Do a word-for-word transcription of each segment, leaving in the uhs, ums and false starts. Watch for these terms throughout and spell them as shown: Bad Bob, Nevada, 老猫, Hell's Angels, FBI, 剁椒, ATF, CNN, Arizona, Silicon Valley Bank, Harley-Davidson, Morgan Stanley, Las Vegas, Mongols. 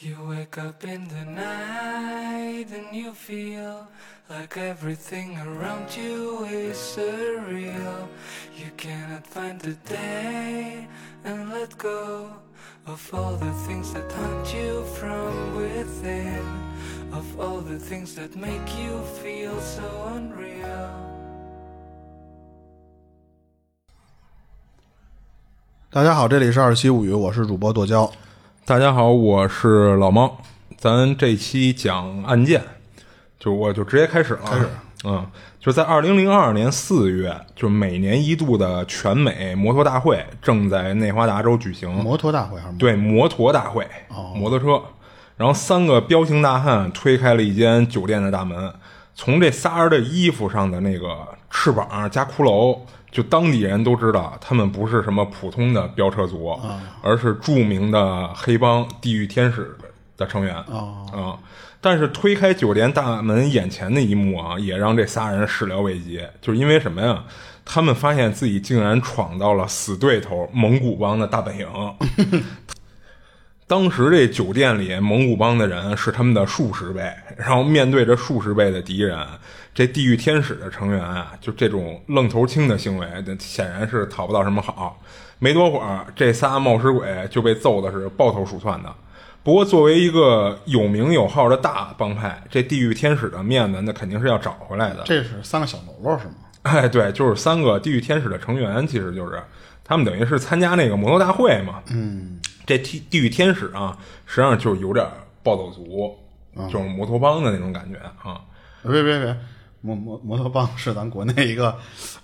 You wake up in the night and you feel like everything around you is surreal. You cannot find the day and let go of all the things that haunt you from within, of all the things that make you feel so unreal. 大家好，这里是二七物语，我是主播剁椒。大家好，我是老猫。咱这期讲案件，就我就直接开始了。开始，嗯，就在二零零二年四月，就每年一度的全美摩托大会正在内华达州举行。摩托大会还是？对，摩托大会，哦、摩托车。然后三个彪形大汉推开了一间酒店的大门，从这仨人的衣服上的那个翅膀加骷髅。就当地人都知道，他们不是什么普通的飙车族，啊、而是著名的黑帮地狱天使的成员啊、嗯。但是推开酒店大门眼前的一幕啊，也让这仨人始料未及。就是因为什么呀？他们发现自己竟然闯到了死对头蒙古帮的大本营。当时这酒店里蒙古帮的人是他们的数十倍，然后面对着数十倍的敌人，这地狱天使的成员啊，就这种愣头青的行为显然是讨不到什么好。没多会儿这仨冒失鬼就被揍的是抱头鼠窜的。不过作为一个有名有号的大帮派，这地狱天使的面子那肯定是要找回来的。这是三个小喽啰是吗？哎，对，就是三个地狱天使的成员，其实就是他们等于是参加那个摩托大会嘛。嗯，这地狱天使啊，实际上就有点暴走族，嗯、就是摩托帮的那种感觉啊。别别别，摩摩摩托帮是咱国内一个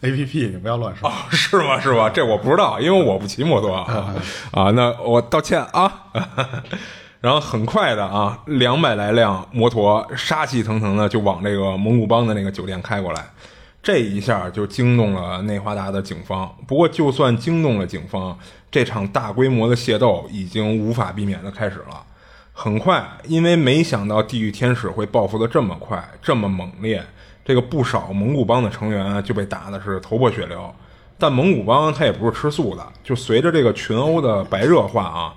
A P P， 你不要乱说、哦。是吗？是吧？这我不知道，因为我不骑摩托啊。啊，那我道歉啊。然后很快的啊，两百来辆摩托杀气腾腾的就往这个蒙古帮的那个酒店开过来。这一下就惊动了内华达的警方。不过就算惊动了警方，这场大规模的械斗已经无法避免的开始了。很快，因为没想到地狱天使会报复的这么快这么猛烈，这个不少蒙古帮的成员就被打的是头破血流。但蒙古帮他也不是吃素的，就随着这个群殴的白热化啊，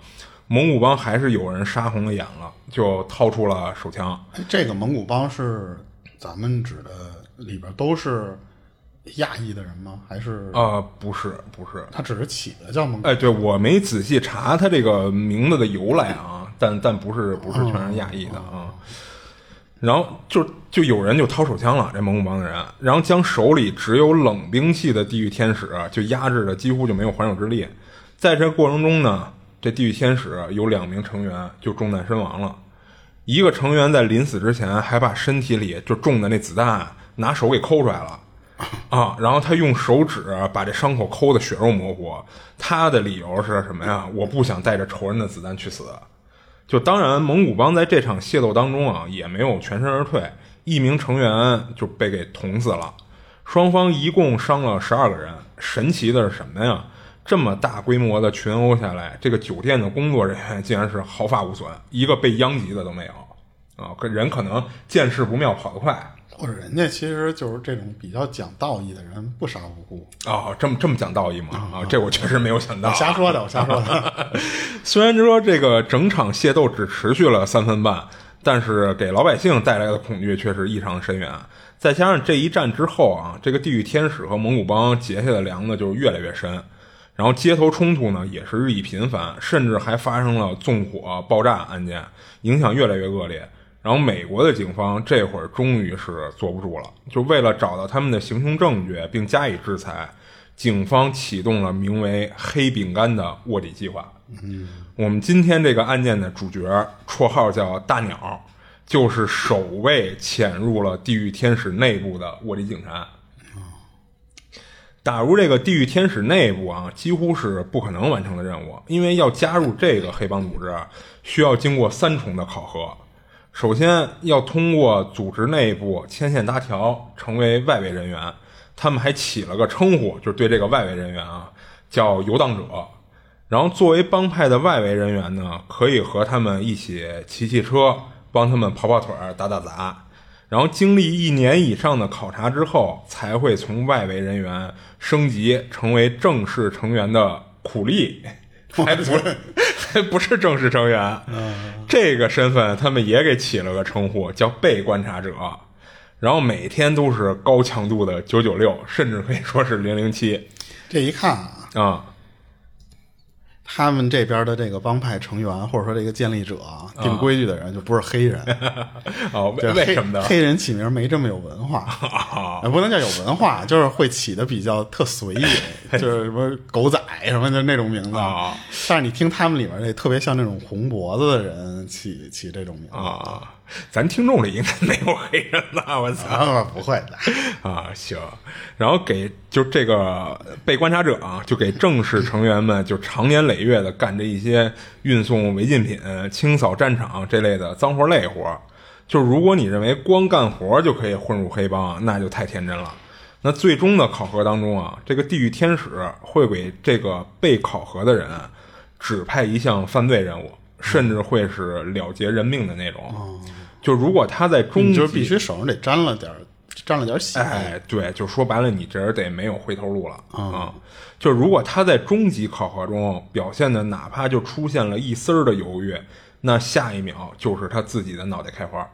蒙古帮还是有人杀红了眼了，就掏出了手枪。这个蒙古帮是咱们指的里边都是亚裔的人吗？还是啊、呃，不是，不是，他只是起的叫蒙古。哎，对，我没仔细查他这个名字的由来啊，但但不是不是全是亚裔的啊。嗯嗯、然后就就有人就掏手枪了，这蒙古帮的人，然后将手里只有冷兵器的地狱天使就压制的几乎就没有还手之力。在这过程中呢，这地狱天使有两名成员就中弹身亡了，一个成员在临死之前还把身体里就中的那子弹。拿手给抠出来了啊！然后他用手指把这伤口抠得血肉模糊。他的理由是什么呀？我不想带着仇人的子弹去死。就当然，蒙古帮在这场械斗当中啊，也没有全身而退，一名成员就被给捅死了。双方一共伤了十二个人。神奇的是什么呀？这么大规模的群殴下来，这个酒店的工作人员竟然是毫发无损，一个被殃及的都没有啊！人可能见势不妙，跑得快。或者人家其实就是这种比较讲道义的人，不杀无辜哦，这么这么讲道义吗？啊、哦，这我确实没有想到，我瞎说的，我瞎说的。虽然就说这个整场械斗只持续了三分半，但是给老百姓带来的恐惧却是异常深远。再加上这一战之后啊，这个地狱天使和蒙古帮结下的梁呢就越来越深，然后街头冲突呢也是日益频繁，甚至还发生了纵火、爆炸案件，影响越来越恶劣。然后美国的警方这会儿终于是坐不住了，就为了找到他们的行凶证据并加以制裁，警方启动了名为黑饼干的卧底计划。嗯，我们今天这个案件的主角绰号叫大鸟，就是首位潜入了地狱天使内部的卧底警察。打入这个地狱天使内部啊，几乎是不可能完成的任务，因为要加入这个黑帮组织需要经过三重的考核。首先要通过组织内部牵线搭桥成为外围人员，他们还起了个称呼，就是对这个外围人员啊叫游荡者。然后作为帮派的外围人员呢，可以和他们一起骑骑车，帮他们跑跑腿打打杂。然后经历一年以上的考察之后，才会从外围人员升级成为正式成员的苦力。还不是还不是正式成员。嗯，这个身份他们也给起了个称呼叫被观察者，然后每天都是高强度的九九六，甚至可以说是零零七。这一看啊，嗯，他们这边的这个帮派成员或者说这个建立者定规矩的人就不是黑人。哦，为什么呢？黑人起名没这么有文化。哦，不能叫有文化，就是会起的比较特随意，就是什么狗仔什么的那种名字。哦，但是你听他们里面这特别像那种红脖子的人起起这种名字。哦，咱听众里应该没有黑人吧？我操，啊，不会的啊，行。然后给就这个被观察者啊，就给正式成员们就常年累月的干这一些运送违禁品、清扫战场这类的脏活累活。就如果你认为光干活就可以混入黑帮，那就太天真了。那最终的考核当中啊，这个地狱天使会给这个被考核的人指派一项犯罪任务。甚至会是了结人命的那种，哦，就如果他在中，你就必须手上得沾了点，沾了点血。哎，对，就说白了，你这人得没有回头路了啊，嗯嗯！就如果他在中级考核中表现的哪怕就出现了一丝儿的犹豫，那下一秒就是他自己的脑袋开花。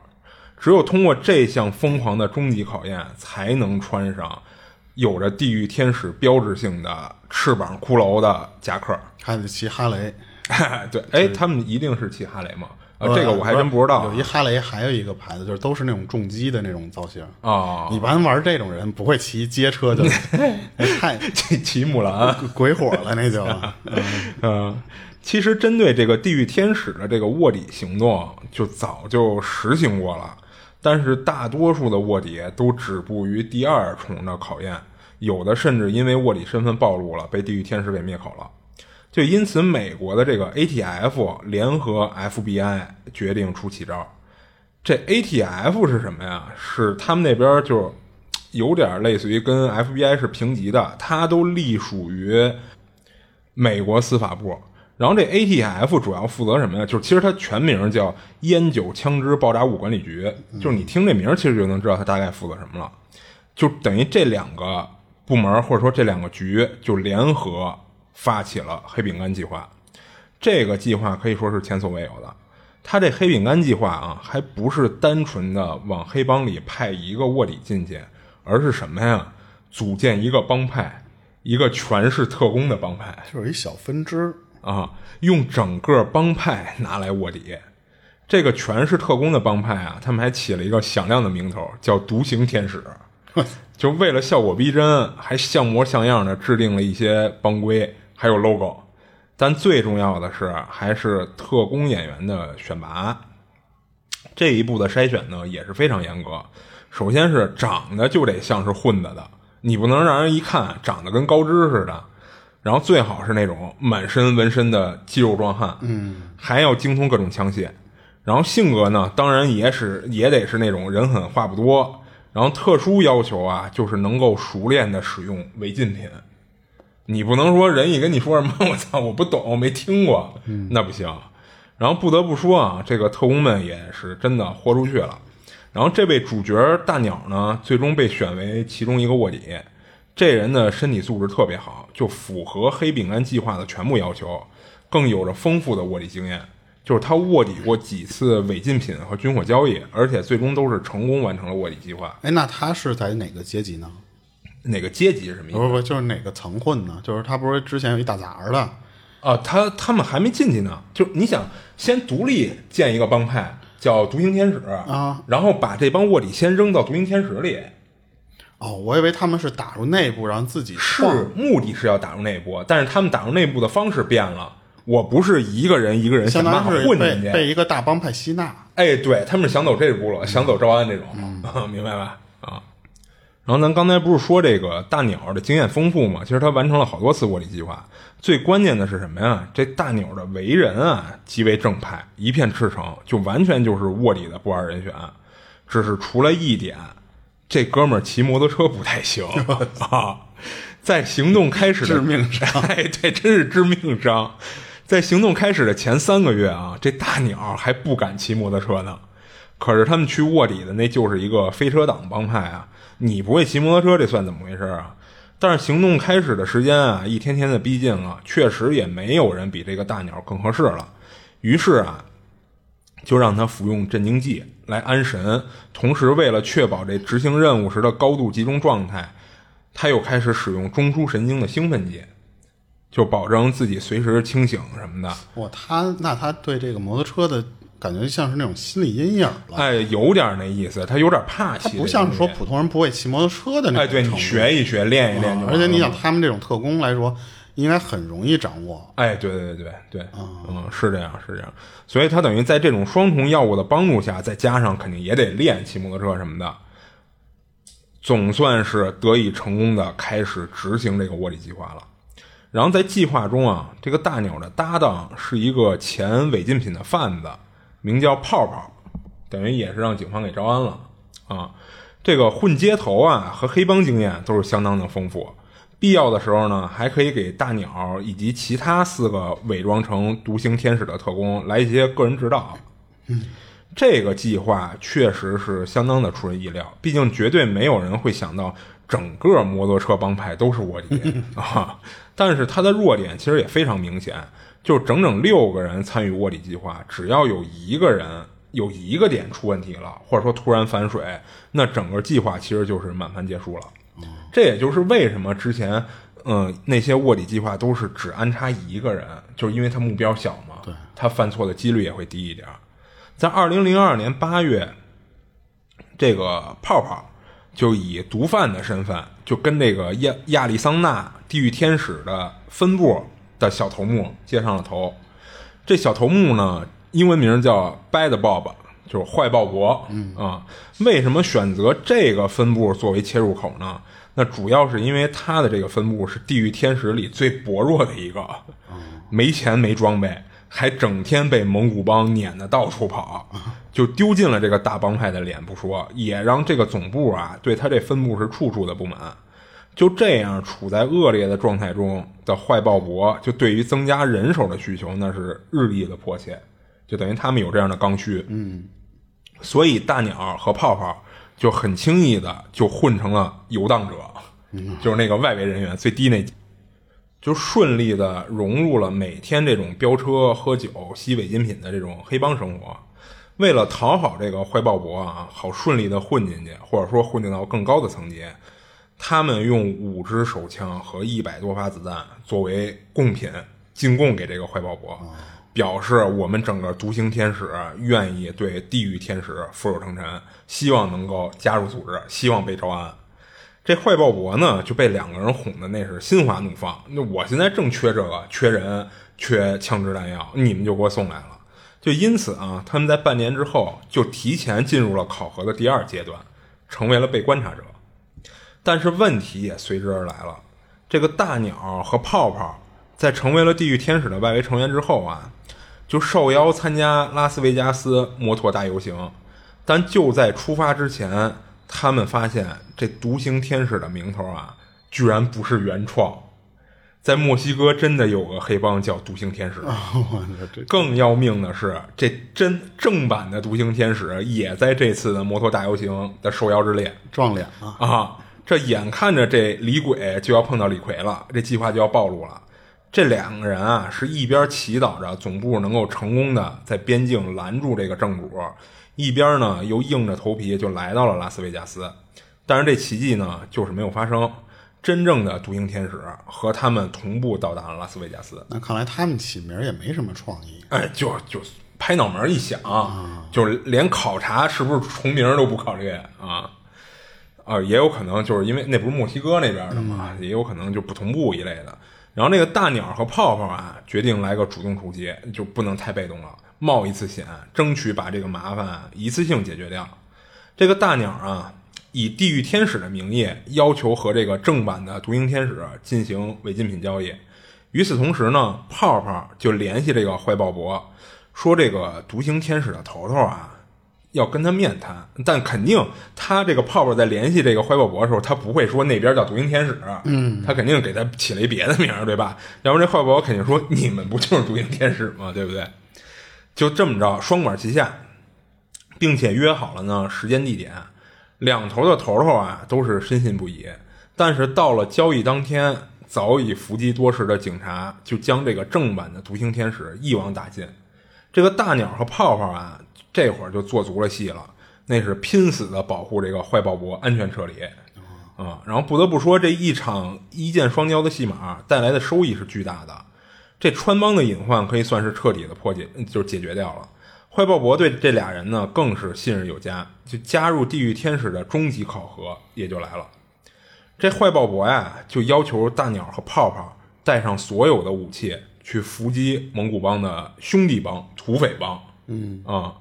只有通过这项疯狂的中级考验，才能穿上有着地狱天使标志性的翅膀骷髅的夹克，还得骑哈雷。对，哎，他们一定是骑哈雷吗？啊，这个我还真不知道。有一哈雷，还有一个牌子，就是都是那种重机的那种造型啊。你玩玩这种人不会骑街车就太骑木兰鬼火了，那就嗯。嗯，其实针对这个地狱天使的这个卧底行动，就早就实行过了，但是大多数的卧底都止步于第二重的考验，有的甚至因为卧底身份暴露了，被地狱天使给灭口了。就因此美国的这个 A T F 联合 F B I 决定出奇招。这 A T F 是什么呀？是他们那边就有点类似于跟 F B I 是平级的，它都隶属于美国司法部。然后这 A T F 主要负责什么呀？就是其实它全名叫烟酒枪支爆炸物管理局，就是你听这名其实就能知道它大概负责什么了。就等于这两个部门或者说这两个局就联合发起了黑饼干计划，这个计划可以说是前所未有的。他这黑饼干计划啊，还不是单纯的往黑帮里派一个卧底进去，而是什么呀？组建一个帮派，一个全是特工的帮派，就是一小分支啊，用整个帮派拿来卧底。这个全是特工的帮派啊，他们还起了一个响亮的名头，叫独行天使。就为了效果逼真，还像模像样的制定了一些帮规。还有 logo， 但最重要的是还是特工演员的选拔。这一步的筛选呢也是非常严格。首先是长得就得像是混子的，你不能让人一看长得跟高知似的。然后最好是那种满身纹身的肌肉壮汉，嗯，还要精通各种枪械。然后性格呢，当然也是也得是那种人狠话不多。然后特殊要求啊，就是能够熟练的使用违禁品。你不能说人一跟你说什么我操我不懂我没听过，那不行。然后不得不说啊，这个特工们也是真的豁出去了。然后这位主角大鸟呢，最终被选为其中一个卧底。这人的身体素质特别好，就符合黑饼干计划的全部要求，更有着丰富的卧底经验。就是他卧底过几次违禁品和军火交易，而且最终都是成功完成了卧底计划。哎，那他是在哪个阶级呢？哪个阶级是什么意思？不不，就是哪个层混呢？就是他不是之前有一打杂的啊，他他们还没进去呢。就是你想先独立建一个帮派，叫独行天使啊，然后把这帮卧底先扔到独行天使里。哦，我以为他们是打入内部，然后自己是目的是要打入内部，但是他们打入内部的方式变了。我不是一个人一个人想办法混进去，被一个大帮派吸纳。哎，对，他们是想走这步了，嗯，想走招安这种，嗯，明白吧？啊。然后咱刚才不是说这个大鸟的经验丰富吗？其实他完成了好多次卧底计划。最关键的是什么呀？这大鸟的为人啊极为正派，一片赤诚，就完全就是卧底的不二人选。只是除了一点，这哥们儿骑摩托车不太行啊，在行动开始的致命伤，哎，对，真是致命伤。在行动开始的前三个月啊，这大鸟还不敢骑摩托车呢。可是他们去卧底的那就是一个飞车党帮派啊。你不会骑摩托车，这算怎么回事啊？但是行动开始的时间啊，一天天的逼近了，确实也没有人比这个大鸟更合适了。于是啊，就让他服用镇静剂来安神，同时为了确保这执行任务时的高度集中状态，他又开始使用中枢神经的兴奋剂，就保证自己随时清醒什么的。哇、哦，他那他对这个摩托车的感觉像是那种心理阴影了，哎，有点那意思，他有点怕骑，他不像是说普通人不会骑摩托车的那种。哎，对，你学一学，练一练就、哦。而且你想，他们这种特工来说，应该很容易掌握。哎，对对对对、哦、嗯，是这样，是这样。所以他等于在这种双重药物的帮助下，再加上肯定也得练骑摩托车什么的，总算是得以成功的开始执行这个卧底计划了。然后在计划中啊，这个大鸟的搭档是一个前违禁品的贩子。名叫泡泡，等于也是让警方给招安了啊！这个混街头啊和黑帮经验都是相当的丰富，必要的时候呢，还可以给大鸟以及其他四个伪装成独行天使的特工来一些个人指导。嗯，这个计划确实是相当的出人意料，毕竟绝对没有人会想到整个摩托车帮派都是卧底啊！但是它的弱点其实也非常明显。就整整六个人参与卧底计划，只要有一个人有一个点出问题了，或者说突然反水，那整个计划其实就是满盘皆输了。这也就是为什么之前嗯、呃、那些卧底计划都是只安插一个人，就是因为他目标小嘛，对，他犯错的几率也会低一点。在二零零二年八月，这个泡泡就以毒贩的身份，就跟这个亚亚利桑那地狱天使的分部的小头目接上了头。这小头目呢，英文名叫 Bad Bob， 就是坏鲍勃。嗯啊，为什么选择这个分部作为切入口呢？那主要是因为他的这个分部是地狱天使里最薄弱的一个，没钱没装备，还整天被蒙古帮撵得到处跑，就丢尽了这个大帮派的脸不说，也让这个总部啊对他这分部是处处的不满。就这样处在恶劣的状态中的坏鲍勃，就对于增加人手的需求那是日益的迫切，就等于他们有这样的刚需。嗯，所以大鸟和泡泡就很轻易的就混成了游荡者，就是那个外围人员最低那级，就顺利的融入了每天这种飙车、喝酒、吸违禁品的这种黑帮生活。为了讨好这个坏鲍勃啊，好顺利的混进去，或者说混进到更高的层级。他们用五支手枪和一百多发子弹作为贡品进贡给这个坏鲍勃，表示我们整个独行天使愿意对地狱天使俯首称臣，希望能够加入组织，希望被招安。这坏鲍勃呢就被两个人哄的那是心花怒放，那我现在正缺这个，缺人，缺枪支弹药，你们就给我送来了。就因此啊，他们在半年之后就提前进入了考核的第二阶段，成为了被观察者。但是问题也随之而来了，这个大鸟和泡泡在成为了地狱天使的外围成员之后啊，就受邀参加拉斯维加斯摩托大游行。但就在出发之前，他们发现这独行天使的名头啊居然不是原创，在墨西哥真的有个黑帮叫独行天使。更要命的是，这真正版的独行天使也在这次的摩托大游行的受邀之列，撞脸啊啊！这眼看着这李鬼就要碰到李逵了，这计划就要暴露了。这两个人啊，是一边祈祷着总部能够成功的在边境拦住这个政府，一边呢又硬着头皮就来到了拉斯维加斯。但是这奇迹呢就是没有发生，真正的独行天使和他们同步到达了拉斯维加斯。那看来他们起名也没什么创意，哎，就就拍脑门一想，嗯、就是连考察是不是重名都不考虑啊。呃，也有可能就是因为那不是墨西哥那边的嘛，也有可能就不同步一类的。然后那个大鸟和泡泡啊，决定来个主动出击，就不能太被动了，冒一次险，争取把这个麻烦一次性解决掉。这个大鸟啊，以地狱天使的名义要求和这个正版的独行天使进行违禁品交易。与此同时呢，泡泡就联系这个坏鲍勃，说这个独行天使的头头啊。要跟他面谈，但肯定他这个泡泡在联系这个坏鲍勃的时候，他不会说那边叫独行天使，嗯，他肯定给他起了一别的名，对吧？要不然这坏鲍勃肯定说你们不就是独行天使吗？对不对？就这么着，双管齐下，并且约好了呢时间地点。两头的头头啊都是深信不疑，但是到了交易当天，早已伏击多时的警察就将这个正版的独行天使一网打尽。这个大鸟和泡泡啊，这会儿就做足了戏了，那是拼死的保护这个坏鲍勃安全撤离。嗯，然后不得不说，这一场一箭双雕的戏码带来的收益是巨大的，这穿帮的隐患可以算是彻底的破解，就是解决掉了。坏鲍勃对这俩人呢更是信任有加，就加入地狱天使的终极考核也就来了。这坏鲍勃呀，就要求大鸟和泡泡带上所有的武器去伏击蒙古帮的兄弟帮、土匪帮，嗯啊、嗯，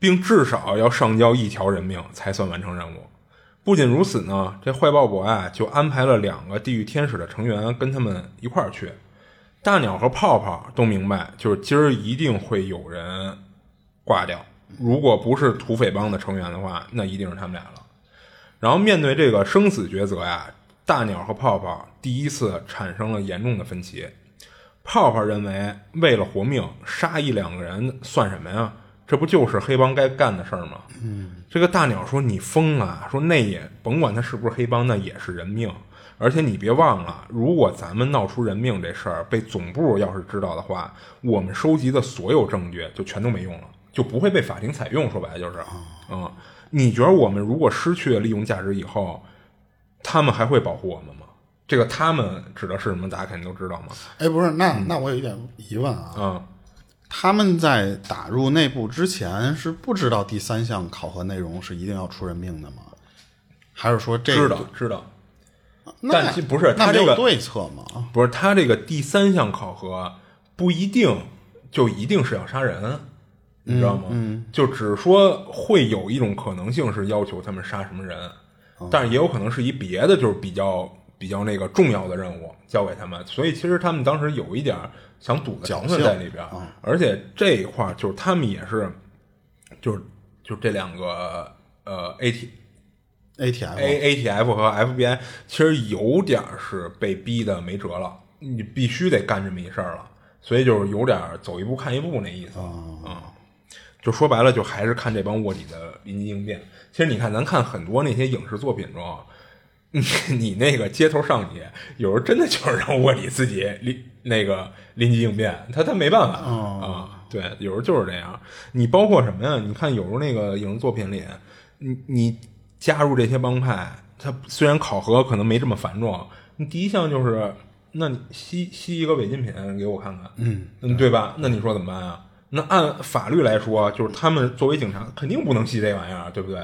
并至少要上交一条人命才算完成任务。不仅如此呢，这坏鲍勃啊就安排了两个地狱天使的成员跟他们一块儿去。大鸟和泡泡都明白，就是今儿一定会有人挂掉，如果不是土匪帮的成员的话，那一定是他们俩了。然后面对这个生死抉择啊，大鸟和泡泡第一次产生了严重的分歧。泡泡认为，为了活命杀一两个人算什么呀？这不就是黑帮该干的事儿吗？嗯，这个大鸟说你疯了，说那也甭管他是不是黑帮，那也是人命。而且你别忘了，如果咱们闹出人命这事儿被总部要是知道的话，我们收集的所有证据就全都没用了，就不会被法庭采用。说白了就是，嗯，你觉得我们如果失去了利用价值以后，他们还会保护我们吗？这个他们指的是什么？大家肯定都知道吗？哎，不是，那那我有一点疑问啊。嗯。他们在打入内部之前是不知道第三项考核内容是一定要出人命的吗？还是说这个知道知道？但不是他这个对策吗？不是他这个第三项考核不一定就一定是要杀人，你知道吗？嗯嗯、就只说会有一种可能性是要求他们杀什么人，嗯、但是也有可能是一别的，就是比较比较那个重要的任务交给他们，所以其实他们当时有一点。想赌的成分在里边，而且这一块就是他们也是，就是就这两个呃 A T A T F A A T F 和 F B I 其实有点是被逼的没辙了，你必须得干这么一事儿了，所以就是有点走一步看一步那意思啊、嗯嗯，就说白了就还是看这帮卧底的临机应变。其实你看，咱看很多那些影视作品中。你你那个街头上街，有时候真的就是让卧底自己临那个临机应变，他他没办法啊、哦嗯。对，有时候就是这样。你包括什么呀？你看有时候那个影视作品里，你你加入这些帮派，他虽然考核可能没这么繁重，你第一项就是，那你吸吸一个违禁品给我看看，嗯嗯，对吧？那你说怎么办啊？那按法律来说，就是他们作为警察肯定不能吸这玩意儿，对不对？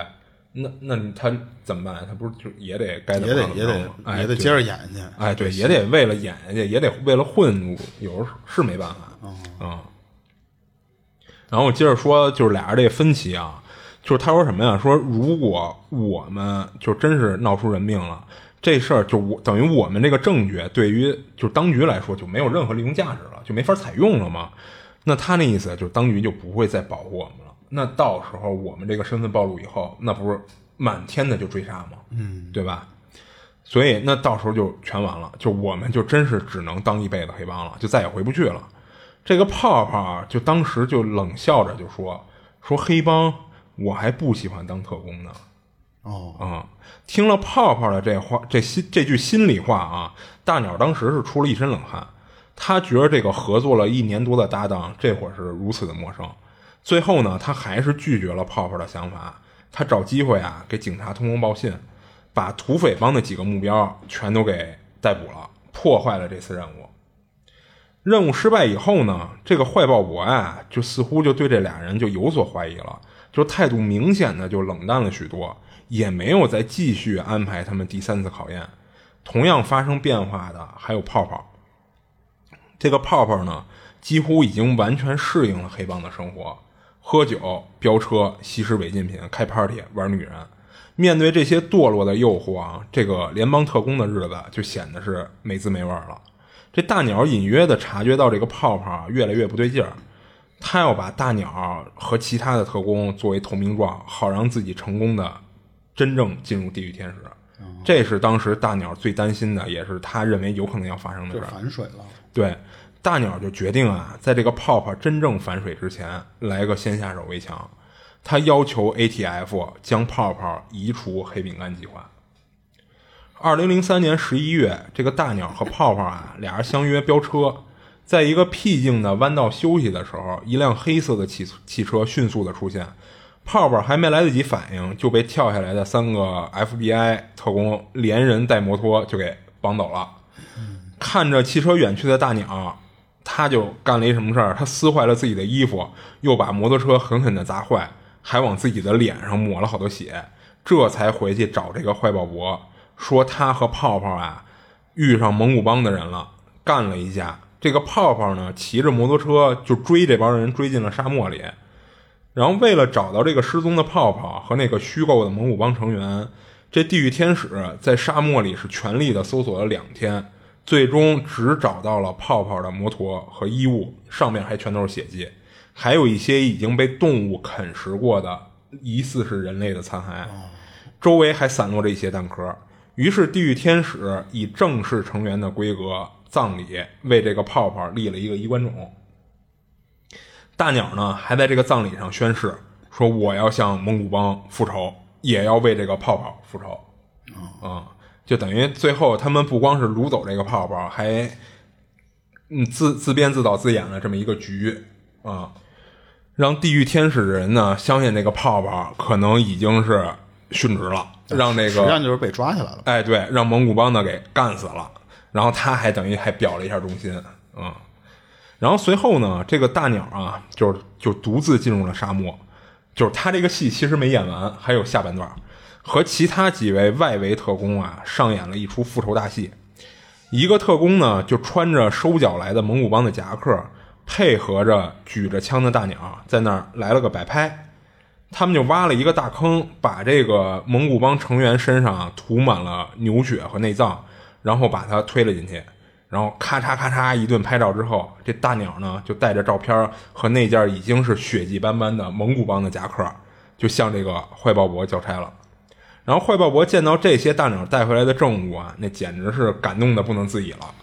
那那他怎么办？他不是就也得该怎么办？也得也得也得接着演去。哎，对，也得为了演去，也得为了混，有时候是没办法啊、嗯。然后接着说，就是俩人这分歧啊，就是他说什么呀？说如果我们就真是闹出人命了，这事儿就我等于我们这个证据对于就是当局来说就没有任何利用价值了，就没法采用了嘛。那他那意思就是当局就不会再保护我们了。那到时候我们这个身份暴露以后，那不是满天的就追杀吗？嗯，对吧？所以那到时候就全完了，就我们就真是只能当一辈子黑帮了，就再也回不去了。这个泡泡就当时就冷笑着就说：“说黑帮我还不喜欢当特工呢。”哦，嗯，听了泡泡的这话，这心这句心里话啊，大鸟当时是出了一身冷汗。他觉得这个合作了一年多的搭档，这会儿是如此的陌生。最后呢，他还是拒绝了泡泡的想法。他找机会啊，给警察通风报信，把土匪帮的几个目标全都给逮捕了，破坏了这次任务。任务失败以后呢，这个坏鲍勃啊，就似乎就对这俩人就有所怀疑了，就态度明显的就冷淡了许多，也没有再继续安排他们第三次考验。同样发生变化的还有泡泡。这个泡泡呢，几乎已经完全适应了黑帮的生活。喝酒、飙车、吸食违禁品、开 party、玩女人，面对这些堕落的诱惑啊，这个联邦特工的日子就显得是没滋没味了。这大鸟隐约的察觉到这个泡泡越来越不对劲儿，他要把大鸟和其他的特工作为投名状，好让自己成功的真正进入地狱天使。这是当时大鸟最担心的，也是他认为有可能要发生的事。就反水了。对。大鸟就决定啊，在这个泡泡真正反水之前，来个先下手为强。他要求 A T F 将泡泡移除黑饼干计划。二零零三年十一月，这个大鸟和泡泡啊，俩人相约飙车，在一个僻静的弯道休息的时候，一辆黑色的汽汽车迅速的出现，泡泡还没来得及反应，就被跳下来的三个 F B I 特工连人带摩托就给绑走了。看着汽车远去的大鸟，他就干了一什么事儿？他撕坏了自己的衣服，又把摩托车狠狠的砸坏，还往自己的脸上抹了好多血，这才回去找这个坏鲍勃，说他和泡泡啊遇上蒙古帮的人了，干了一架。这个泡泡呢，骑着摩托车就追这帮人，追进了沙漠里。然后为了找到这个失踪的泡泡和那个虚构的蒙古帮成员，这地狱天使在沙漠里是全力的搜索了两天，最终只找到了泡泡的摩托和衣物，上面还全都是血迹，还有一些已经被动物啃食过的疑似是人类的残骸，周围还散落着一些弹壳。于是地狱天使以正式成员的规格葬礼，为这个泡泡立了一个衣冠冢。大鸟呢，还在这个葬礼上宣誓，说我要向蒙古帮复仇，也要为这个泡泡复仇。嗯，就等于最后他们不光是掳走这个泡泡，还嗯自自编自导自演了这么一个局啊，让地狱天使的人呢相信这个泡泡可能已经是殉职了，让这个实际上就是被抓起来了。哎，对，让蒙古帮的给干死了。然后他还等于还表了一下忠心，嗯，然后随后呢，这个大鸟啊，就是就独自进入了沙漠，就是他这个戏其实没演完，还有下半段，和其他几位外围特工啊上演了一出复仇大戏。一个特工呢，就穿着收缴来的蒙古帮的夹克，配合着举着枪的大鸟，在那儿来了个摆拍，他们就挖了一个大坑，把这个蒙古帮成员身上涂满了牛血和内脏。然后把他推了进去，然后咔嚓咔嚓一顿拍照之后，这大鸟呢就带着照片和那件已经是血迹斑斑的蒙古帮的夹克，就向这个坏鲍勃交差了。然后坏鲍勃见到这些大鸟带回来的证物啊，那简直是感动的不能自已了，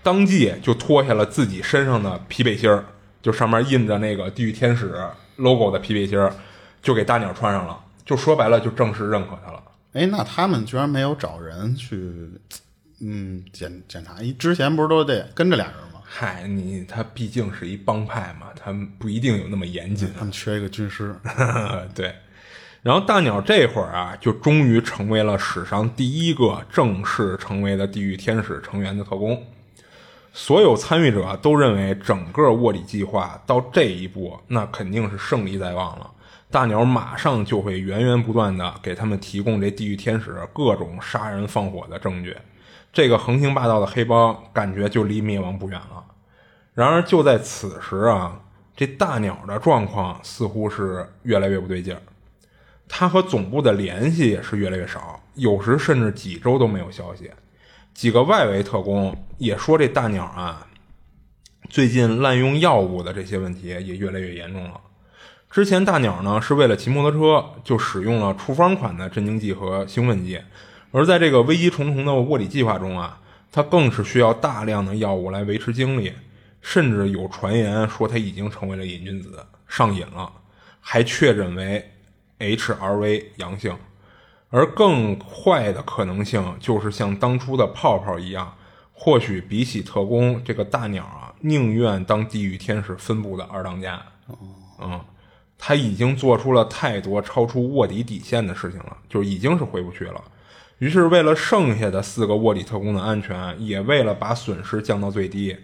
当即就脱下了自己身上的皮背心，就上面印着那个地狱天使 logo 的皮背心，就给大鸟穿上了，就说白了就正式认可他了。诶，那他们居然没有找人去嗯，检检查一之前不是都得跟着俩人吗？嗨，你他毕竟是一帮派嘛，他们不一定有那么严谨、啊嗯，他们缺一个军师。对，然后大鸟这会儿啊，就终于成为了史上第一个正式成为了地狱天使成员的特工。所有参与者都认为整个卧底计划到这一步，那肯定是胜利在望了。大鸟马上就会源源不断的给他们提供这地狱天使各种杀人放火的证据。这个横行霸道的黑帮感觉就离灭亡不远了。然而就在此时啊，这大鸟的状况似乎是越来越不对劲儿，他和总部的联系也是越来越少，有时甚至几周都没有消息。几个外围特工也说这大鸟啊，最近滥用药物的这些问题也越来越严重了。之前大鸟呢是为了骑摩托车就使用了处方款的镇静剂和兴奋剂，而在这个危机重重的卧底计划中啊，他更是需要大量的药物来维持精力，甚至有传言说他已经成为了瘾君子，上瘾了，还确诊为 H R V 阳性。而更坏的可能性就是像当初的泡泡一样，或许比起特工，这个大鸟啊宁愿当地狱天使分部的二当家。嗯，他已经做出了太多超出卧底底线的事情了，就已经是回不去了。于是为了剩下的四个卧底特工的安全，也为了把损失降到最低，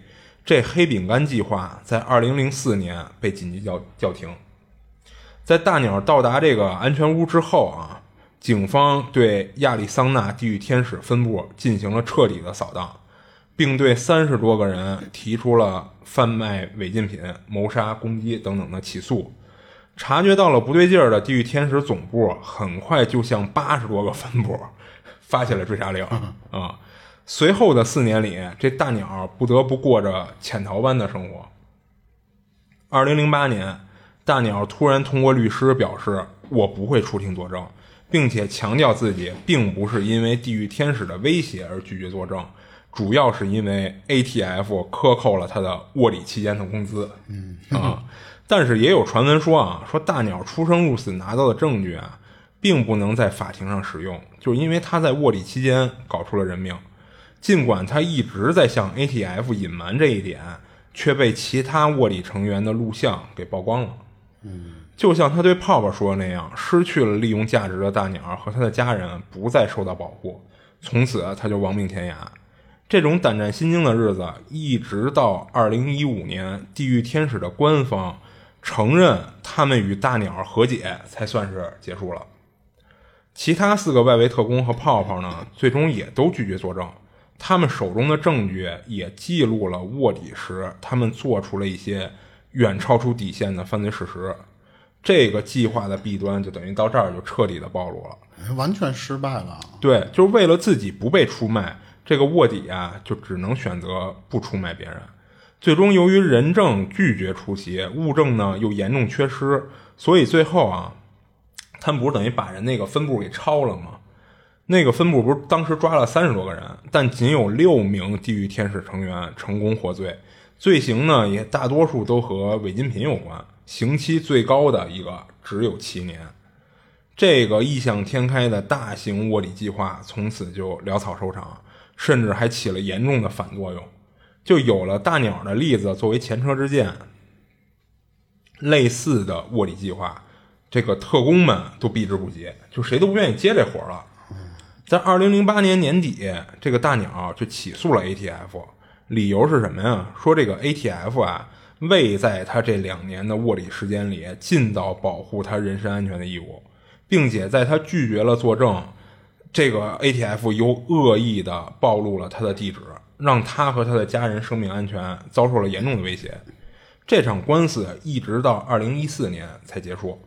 这黑饼干计划在二零零四年被紧急叫叫停。在大鸟到达这个安全屋之后啊，警方对亚利桑那地狱天使分部进行了彻底的扫荡，并对三十多个人提出了贩卖违禁品、谋杀、攻击等等的起诉。察觉到了不对劲儿的地狱天使总部很快就向八十多个分部发起了追杀令啊！随后的四年里，这大鸟不得不过着潜逃般的生活。二零零八年，大鸟突然通过律师表示，我不会出庭作证，并且强调自己并不是因为地狱天使的威胁而拒绝作证，主要是因为 A T F 克扣了他的卧底期间的工资。嗯啊，但是也有传闻说啊，说大鸟出生入死拿到的证据啊，并不能在法庭上使用，就是因为他在卧底期间搞出了人命。尽管他一直在向 A T F 隐瞒这一点，却被其他卧底成员的录像给曝光了。嗯，就像他对泡泡说的那样，失去了利用价值的大鸟和他的家人不再受到保护，从此他就亡命天涯。这种胆战心惊的日子一直到二零一五年地狱天使的官方承认他们与大鸟和解才算是结束了。其他四个外围特工和泡泡呢，最终也都拒绝作证，他们手中的证据也记录了卧底时他们做出了一些远超出底线的犯罪事实。这个计划的弊端就等于到这儿就彻底的暴露了，完全失败了。对，就是为了自己不被出卖，这个卧底啊就只能选择不出卖别人。最终由于人证拒绝出席，物证呢又严重缺失，所以最后啊他们不是等于把人那个分部给抄了吗？那个分部不是当时抓了三十多个人，但仅有六名地狱天使成员成功获罪，罪行呢也大多数都和违禁品有关，刑期最高的一个只有七年。这个异想天开的大型卧底计划从此就潦草收场，甚至还起了严重的反作用。就有了大鸟的例子作为前车之鉴，类似的卧底计划这个特工们都避之不及，就谁都不愿意接这活了。在二零零八年年底，这个大鸟就起诉了 A T F， 理由是什么呀？说这个 A T F 啊未在他这两年的卧底时间里尽到保护他人身安全的义务，并且在他拒绝了作证，这个 A T F 又恶意的暴露了他的地址，让他和他的家人生命安全遭受了严重的威胁。这场官司一直到二零一四年才结束，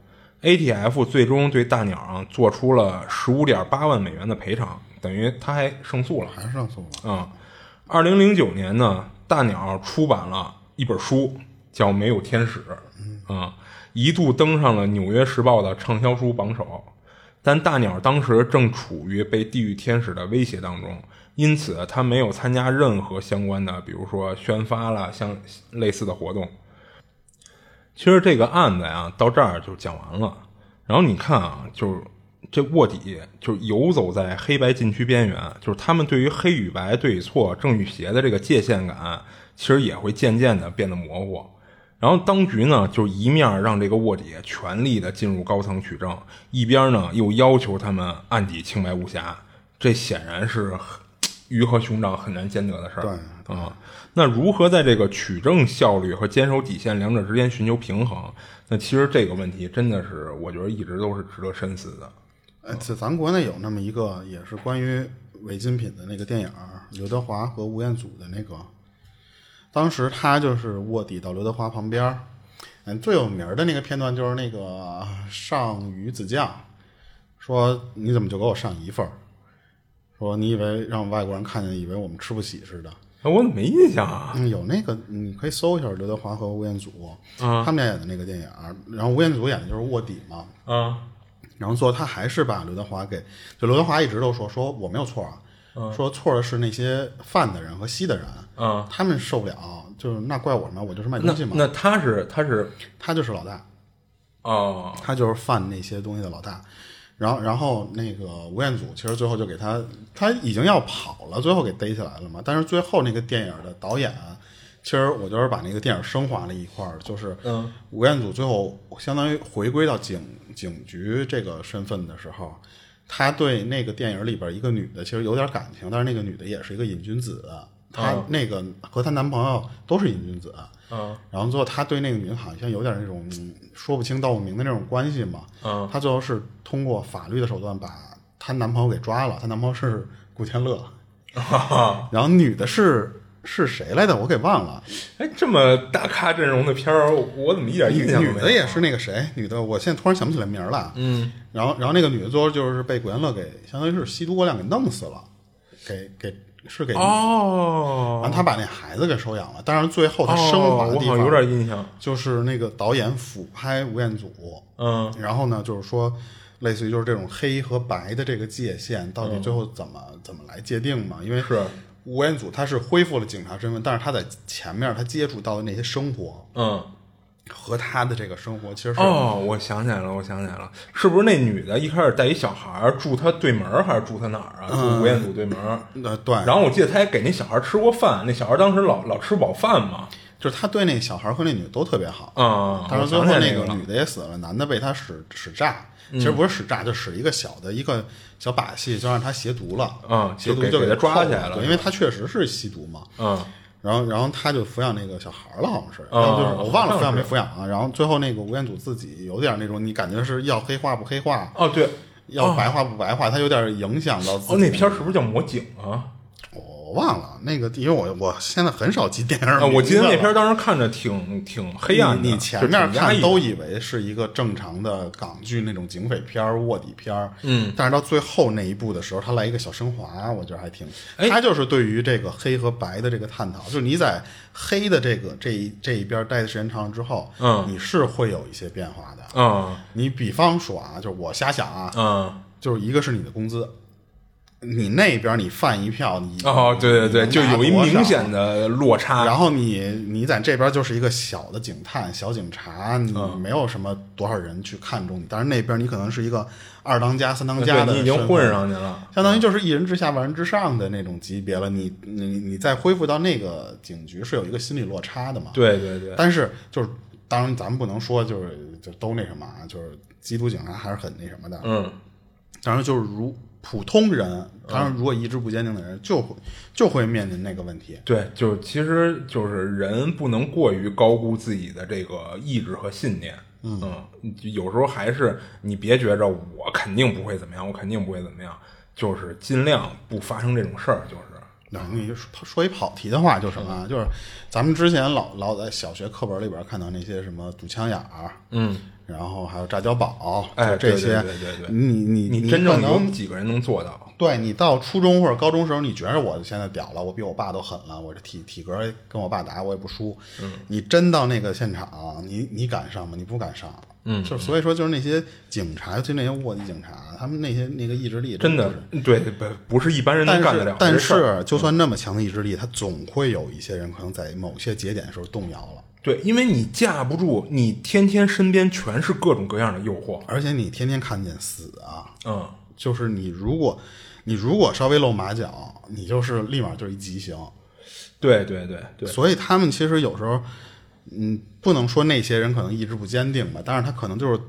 A T F 最终对大鸟做出了 十五点八万美元的赔偿，等于他还胜诉了，还胜诉了。嗯，二零零九年呢，大鸟出版了一本书叫《没有天使》，嗯，一度登上了《纽约时报》的畅销书榜首。但大鸟当时正处于被地狱天使的威胁当中，因此他没有参加任何相关的，比如说宣发了像类似的活动。其实这个案子啊，到这儿就讲完了。然后你看啊，就是这卧底就游走在黑白禁区边缘，就是他们对于黑与白、对与错、正与邪的这个界限感，其实也会渐渐的变得模糊。然后当局呢，就一面让这个卧底全力的进入高层取证，一边呢又要求他们案底清白无瑕，这显然是鱼和熊掌很难兼得的事儿。对啊、嗯，那如何在这个取证效率和坚守底线两者之间寻求平衡？那其实这个问题真的是，我觉得一直都是值得深思的。哎，咱国内有那么一个也是关于违禁品的那个电影，刘德华和吴彦祖的那个。当时他就是卧底到刘德华旁边，嗯，最有名的那个片段就是那个上鱼子酱说：“你怎么就给我上一份？说你以为让外国人看见以为我们吃不起似的。”我没印象啊、嗯，有那个你可以搜一下刘德华和吴彦祖、啊、他们俩演的那个电影，然后吴彦祖演的就是卧底嘛，啊，然后最后他还是把刘德华给，就刘德华一直都说说我没有错啊。说错的是那些贩的人和吸的人、嗯、他们受不了，就是那怪我吗？我就是卖东西嘛。那, 那他是他是他就是老大，哦，他就是贩那些东西的老大。然后然后那个吴彦祖其实最后就给他，他已经要跑了，最后给逮起来了嘛。但是最后那个电影的导演，其实我就是把那个电影升华了一块，就是吴彦祖最后相当于回归到警警局这个身份的时候。他对那个电影里边一个女的其实有点感情，但是那个女的也是一个瘾君子，她那个和她男朋友都是瘾君子、嗯、然后最后他对那个女的好像有点那种说不清道不明的那种关系嘛、嗯、他最后是通过法律的手段把她男朋友给抓了，她男朋友是古天乐、哦、然后女的是是谁来的我给忘了。哎，这么大咖阵容的片儿，我怎么一点印象都没有？女的也是那个谁，女的我现在突然想不起来名了。嗯，然后然后那个女的最后就是被古天乐给相当于是吸毒过量给弄死了，给给是给哦，然后他把那孩子给收养了。但是最后他升华的地方、哦、我有点印象，就是那个导演俯拍吴彦祖，嗯，然后呢就是说。类似于就是这种黑和白的这个界限到底最后怎么、嗯、怎么来界定嘛？因为是吴彦祖他是恢复了警察身份，但是他在前面他接触到的那些生活，嗯，和他的这个生活其实是哦，我想起来了，我想起来了，是不是那女的一开始带一小孩住他对门还是住他哪儿啊？住吴彦祖对门。呃，对。然后我记得他还给那小孩吃过饭，那小孩当时老老吃不饱饭嘛，就是他对那小孩和那女的都特别好。嗯，他说最后那个女的也死了，男的被他使使诈，其实不是使诈，就使一个小的一个小把戏，就让他吸毒了。嗯，吸毒就给他抓起来了，因为他确实是吸毒嘛。嗯。然后，然后他就抚养那个小孩了，好像是，然后就是、哦、我忘了抚养没抚养啊。然后最后那个吴彦祖自己有点那种，你感觉是要黑化不黑化？哦，对，要白化不白化？他、哦、有点影响到自己。哦，那片是不是叫《魔警》啊？我忘了那个，因为我我现在很少记电影、啊。我记得那片当时看着挺挺黑暗的，你前面看都以为是一个正常的港剧那种警匪片、卧底片，嗯，但是到最后那一步的时候，他来一个小升华，我觉得还挺。他就是对于这个黑和白的这个探讨，就是你在黑的这个这一这一边待的时间长之后，嗯，你是会有一些变化的，嗯，你比方说啊，就是我瞎想啊，嗯，就是一个是你的工资。你那边你犯一票，你哦，对对对，就有一明显的落差。然后你你在这边就是一个小的警探、小警察，你没有什么多少人去看重你。但是那边你可能是一个二当家、三当家的，你已经混上去了，相当于就是一人之下万人之上的那种级别了。你你你再恢复到那个警局是有一个心理落差的嘛？对对对。但是就是当然咱们不能说就是就都那什么啊，就是缉毒警察还是很那什么的。嗯，当然就是如。普通人，当然，如果意志不坚定的人，就会就会面临那个问题。对，就其实就是人不能过于高估自己的这个意志和信念。嗯，嗯有时候还是你别觉着我肯定不会怎么样，我肯定不会怎么样，就是尽量不发生这种事儿。就是，那、嗯、你说一跑题的话，就是什么、啊？就是咱们之前老老在小学课本里边看到那些什么堵枪眼儿，嗯。然后还有炸碉堡，哎，这些，对对对对对你你你真正有几个人能做到？对你到初中或者高中时候，你觉得我现在屌了，我比我爸都狠了，我这体体格跟我爸打我也不输。嗯，你真到那个现场，你你敢上吗？你不敢上。嗯，就所以说就是那些警察，尤其那些卧底警察，他们那些那个意志力真的是对，不不是一般人能干得了。但是，但是就算那么强的意志力，他总会有一些人可能在某些节点的时候动摇了。对，因为你架不住，你天天身边全是各种各样的诱惑，而且你天天看见死啊，嗯，就是你如果你如果稍微露马脚，你就是立马就是一极刑。对对对对，所以他们其实有时候，嗯，不能说那些人可能意志不坚定吧，但是他可能就是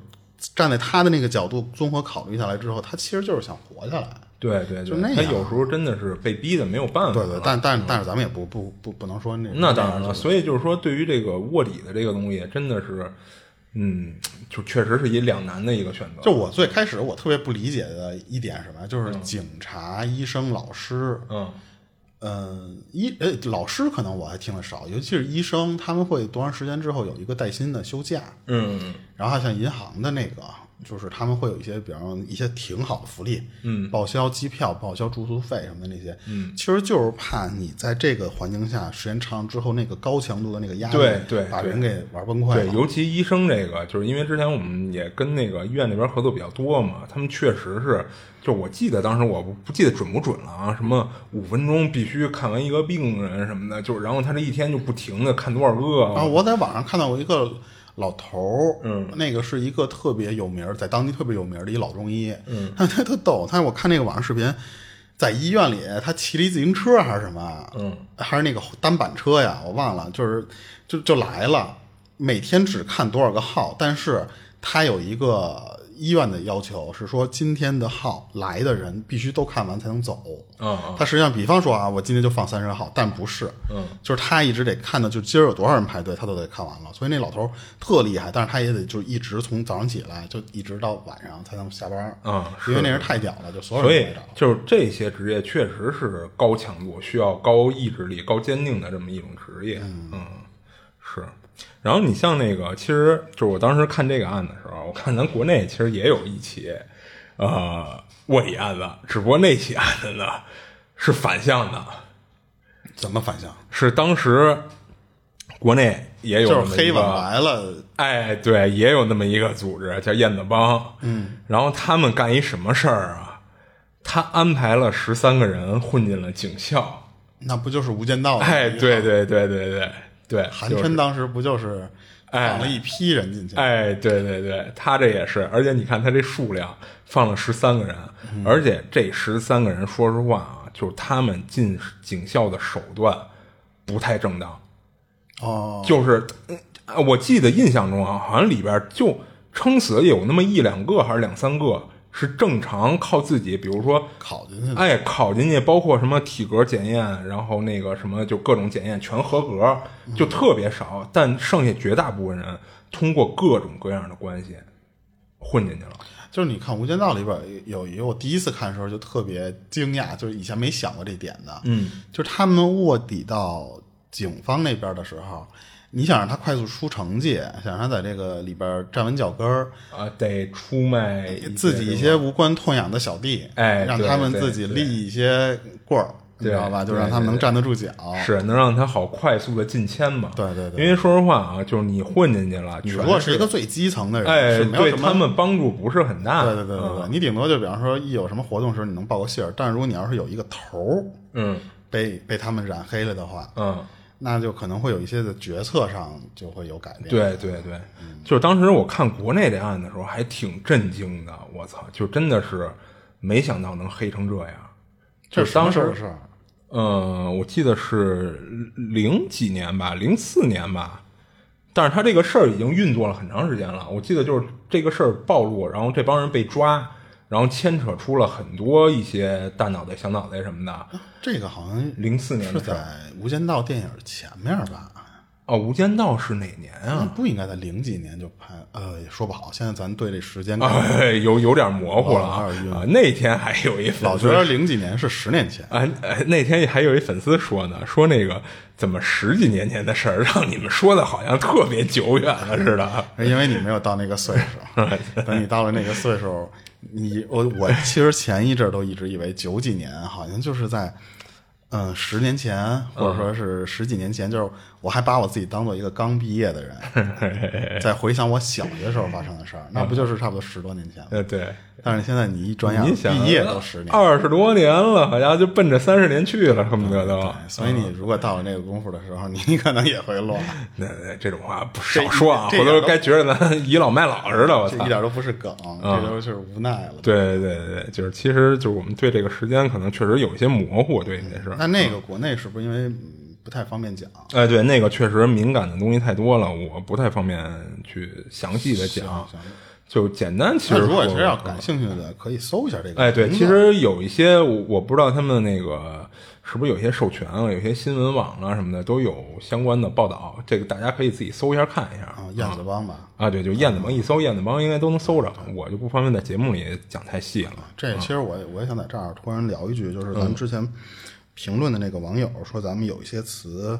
站在他的那个角度综合考虑下来之后，他其实就是想活下来。对对对，就那他有时候真的是被逼的没有办法。对对，但但但是咱们也不不不不能说那那当然了。所以就是说，对于这个卧底的这个东西，真的是，嗯，就确实是一两难的一个选择。就我最开始我特别不理解的一点是什么，就是警察、嗯、医生、老师，嗯呃医呃老师可能我还听得少，尤其是医生，他们会多长时间之后有一个带薪的休假，嗯，然后像银行的那个。就是他们会有一些，比方说一些挺好的福利，嗯，报销机票、报销住宿费什么的那些，嗯，其实就是怕你在这个环境下时间长之后，那个高强度的那个压力，对对，把人给玩崩溃了。对，尤其医生这个，就是因为之前我们也跟那个医院那边合作比较多嘛，他们确实是，就我记得当时我不记得准不准了啊，什么五分钟必须看完一个病人什么的，就然后他这一天就不停的看多少个啊。我在网上看到过一个。老头儿，嗯，那个是一个特别有名，在当地特别有名的一老中医，嗯，他他特逗，他我看那个网上视频，在医院里他骑了一自行车还是什么，嗯，还是那个单板车呀，我忘了，就是就就来了，每天只看多少个号，但是他有一个医院的要求是说，今天的号来的人必须都看完才能走。嗯，他实际上比方说啊，我今天就放三十号，但不是，嗯，就是他一直得看的，就今儿有多少人排队，他都得看完了。所以那老头特厉害，但是他也得就一直从早上起来就一直到晚上才能下班。嗯，因为那人太屌了，就所有人都所以就是这些职业确实是高强度、需要高意志力、高坚定的这么一种职业。嗯，嗯是。然后你像那个，其实就是我当时看这个案的时候，我看咱国内其实也有一起，呃，卧底案子，只不过那起案子呢是反向的。怎么反向？是当时国内也有就是黑网来了，哎，对，也有那么一个组织叫燕子帮，嗯，然后他们干一什么事儿啊？他安排了十三个人混进了警校，那不就是《无间道》？哎，对对对对对。对，韩琛当时不就是放了一批人进去。哎，对对对，他这也是，而且你看他这数量放了十三个人，嗯、而且这十三个人，说实话啊，就是他们进警校的手段不太正当。哦，就是我记得印象中啊，好像里边就撑死有那么一两个还是两三个是正常靠自己，比如说考进去，哎，考进去，包括什么体格检验，然后那个什么就各种检验全合格，就特别少，但剩下绝大部分人通过各种各样的关系混进去了。就是你看《无间道》里边有一个，我第一次看的时候就特别惊讶，就是以前没想过这点的，嗯，就是他们卧底到警方那边的时候。你想让他快速出成绩，想让他在这个里边站稳脚跟儿啊，得出卖自己一些无关痛痒的小弟，哎，让他们自己立一些棍儿，你知道吧？就让他们能站得住脚，是能让他好快速的进签嘛？对对对。因为说实话啊，就是你混进去了，你如果是一个最基层的人，哎，是没有什么对他们帮助不是很大。对对对对对，嗯、你顶多就比方说一有什么活动的时候你能报个信儿，但是如果你要是有一个头，嗯，被被他们染黑了的话，嗯。那就可能会有一些的决策上就会有改变。对对对，嗯、就是当时我看国内的案的时候还挺震惊的，我操，就真的是没想到能黑成这样。这是当时的事儿。嗯，我记得是零几年吧，零四年吧。但是他这个事儿已经运作了很长时间了。我记得就是这个事儿暴露，然后这帮人被抓。然后牵扯出了很多一些大脑袋、小脑袋什么的。啊、这个好像零四年是在《无间道》电影前面吧？哦，《无间道》是哪年啊？不应该在零几年就拍，呃，说不好。现在咱对这时间、哎、有有点模糊了啊。啊那天还有一粉丝老觉得零几年是十年前啊、哎。那天还有一粉丝说呢，说那个怎么十几年前的事儿，让你们说的好像特别久远了似的。因为你没有到那个岁数，等你到了那个岁数。你我我其实前一阵都一直以为九几年好像就是在嗯十年前或者说是十几年前，就是我还把我自己当做一个刚毕业的人在回想我小学时候发生的事儿，那不就是差不多十多年前了。对，但是现在你一转眼毕业都十年二十多年了，好像就奔着三十年去了恨不得都。所以你如果到了那个功夫的时候，你可能也会乱。那这种话不少说啊，我都该觉得咱倚老卖老似的，我操，一点都不是梗，这都是无奈了。对对对，就是其实就是我们对这个时间可能确实有一些模糊，对这件事。那那个国内是不是因为不太方便讲？哎，对，那个确实敏感的东西太多了，我不太方便去详细的讲，就简单。其实如果是要感兴趣的，可以搜一下这个。哎，对，其实有一些我我不知道他们那个是不是有些授权啊，有些新闻网啊什么的都有相关的报道，这个大家可以自己搜一下看一下。啊，燕子帮吧？啊，对，就燕子帮一搜，燕子帮应该都能搜着。我就不方便在节目里讲太细了。这其实我我也想在这儿突然聊一句，就是咱们之前。评论的那个网友说咱们有一些词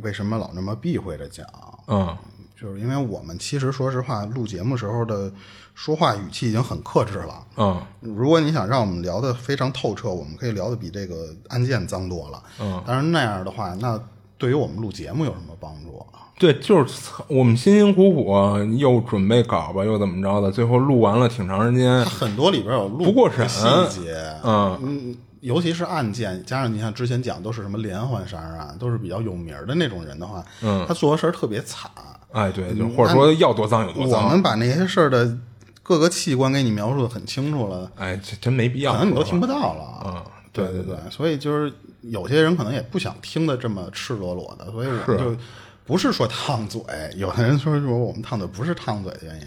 为什么老那么避讳着讲，嗯，就是因为我们其实说实话录节目时候的说话语气已经很克制了，嗯，如果你想让我们聊得非常透彻，我们可以聊得比这个案件脏多了，嗯，但是那样的话那对于我们录节目有什么帮助啊？对，就是我们辛辛苦苦又准备稿吧，又怎么着的，最后录完了挺长时间，很多里边有录不过审细节，嗯嗯，尤其是案件，加上你像之前讲都是什么连环杀人案，都是比较有名的那种人的话，嗯，他做的事儿特别惨，哎，对，就或者说要多脏有多脏。我们把那些事儿的各个器官给你描述的很清楚了，哎，这真没必要，可能你都听不到了，嗯，对对 对, 对，所以就是有些人可能也不想听的这么赤裸裸的，所以我们就不是说烫嘴，有的人说说我们烫嘴不是烫嘴的原因。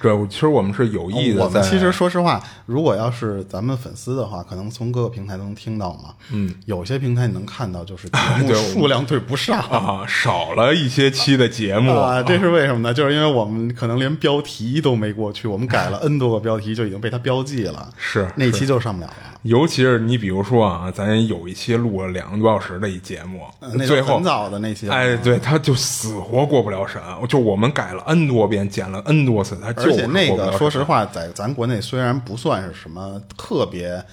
对，其实我们是有意的。我们其实说实话，如果要是咱们粉丝的话，可能从各个平台都能听到嘛。嗯，有些平台你能看到，就是节目数量对不上啊，少了一些期的节目啊。这是为什么呢？就是因为我们可能连标题都没过去，我们改了 N 多个标题就已经被它标记了，是那期就上不了了。尤其是你比如说啊，咱有一期录了两个多小时的一节目，呃、那最后很早的那期，哎，对，他就死活过不了审。就我们改了 N 多遍，剪了 N 多次，他。而且那个说实话在咱国内虽然不算是什么特别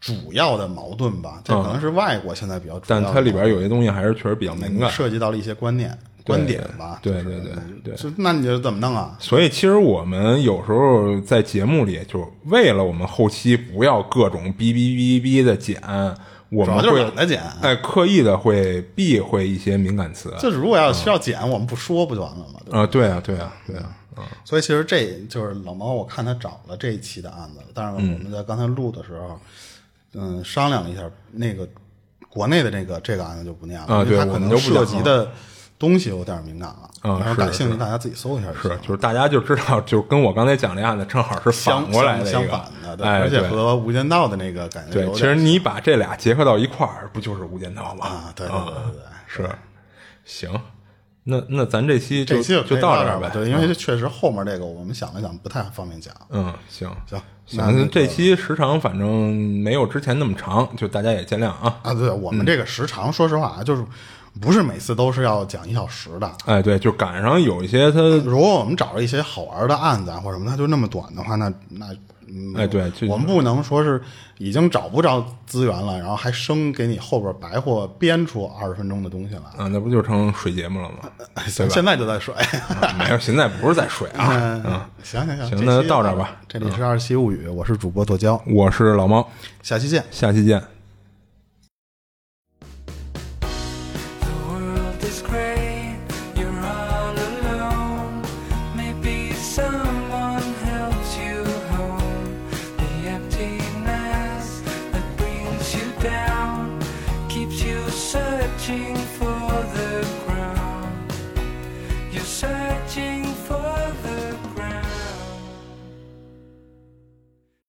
主要的矛盾吧，这可能是外国现在比较主要的、嗯、但它里边有些东西还是确实比较敏感，涉及到了一些观念观点吧，对对对对、就是、那你就怎么弄啊？所以其实我们有时候在节目里就为了我们后期不要各种哔哔哔哔的剪，我们会懒得剪，哎，刻意的会避讳一些敏感词。就是如果要需要剪，嗯、我们不说不就完了吗？啊、呃，对啊，对啊，对啊。嗯、所以其实这就是老毛，我看他找了这一期的案子，但是我们在刚才录的时候，嗯，嗯商量了一下，那个国内的这个这个案子就不念了，啊、因为他可能涉及的东西有点敏感了，嗯、然后感兴趣大家自己搜一下就行了。是，就是大家就知道，就跟我刚才讲这案子正好是反过来的相反的，对，哎、而且和《无间道》的那个感觉有点。对，其实你把这俩结合到一块儿，不就是《无间道》吗？啊，对对对 对, 对、嗯，是，行。那那咱这期就这期 就, 就到这儿呗，对，因为确实后面这个我们想了想不太方便讲。嗯，行行，那、那个、这期时长反正没有之前那么长，就大家也见谅啊。啊，对，我们这个时长，嗯、说实话就是不是每次都是要讲一小时的。哎，对，就赶上有一些他，如果我们找了一些好玩的案子或者什么，它就那么短的话，那那。嗯、哎，对，我们不能说是已经找不着资源了，然后还生给你后边白货编出二十分钟的东西来啊，那不就成水节目了吗？哎、现在就在水、嗯，没有，现在不是在水啊。嗯，嗯行行行，行，那就到这儿吧。这里是《二十七物语》，我是主播剁椒，我是老猫，下期见，下期见。Ching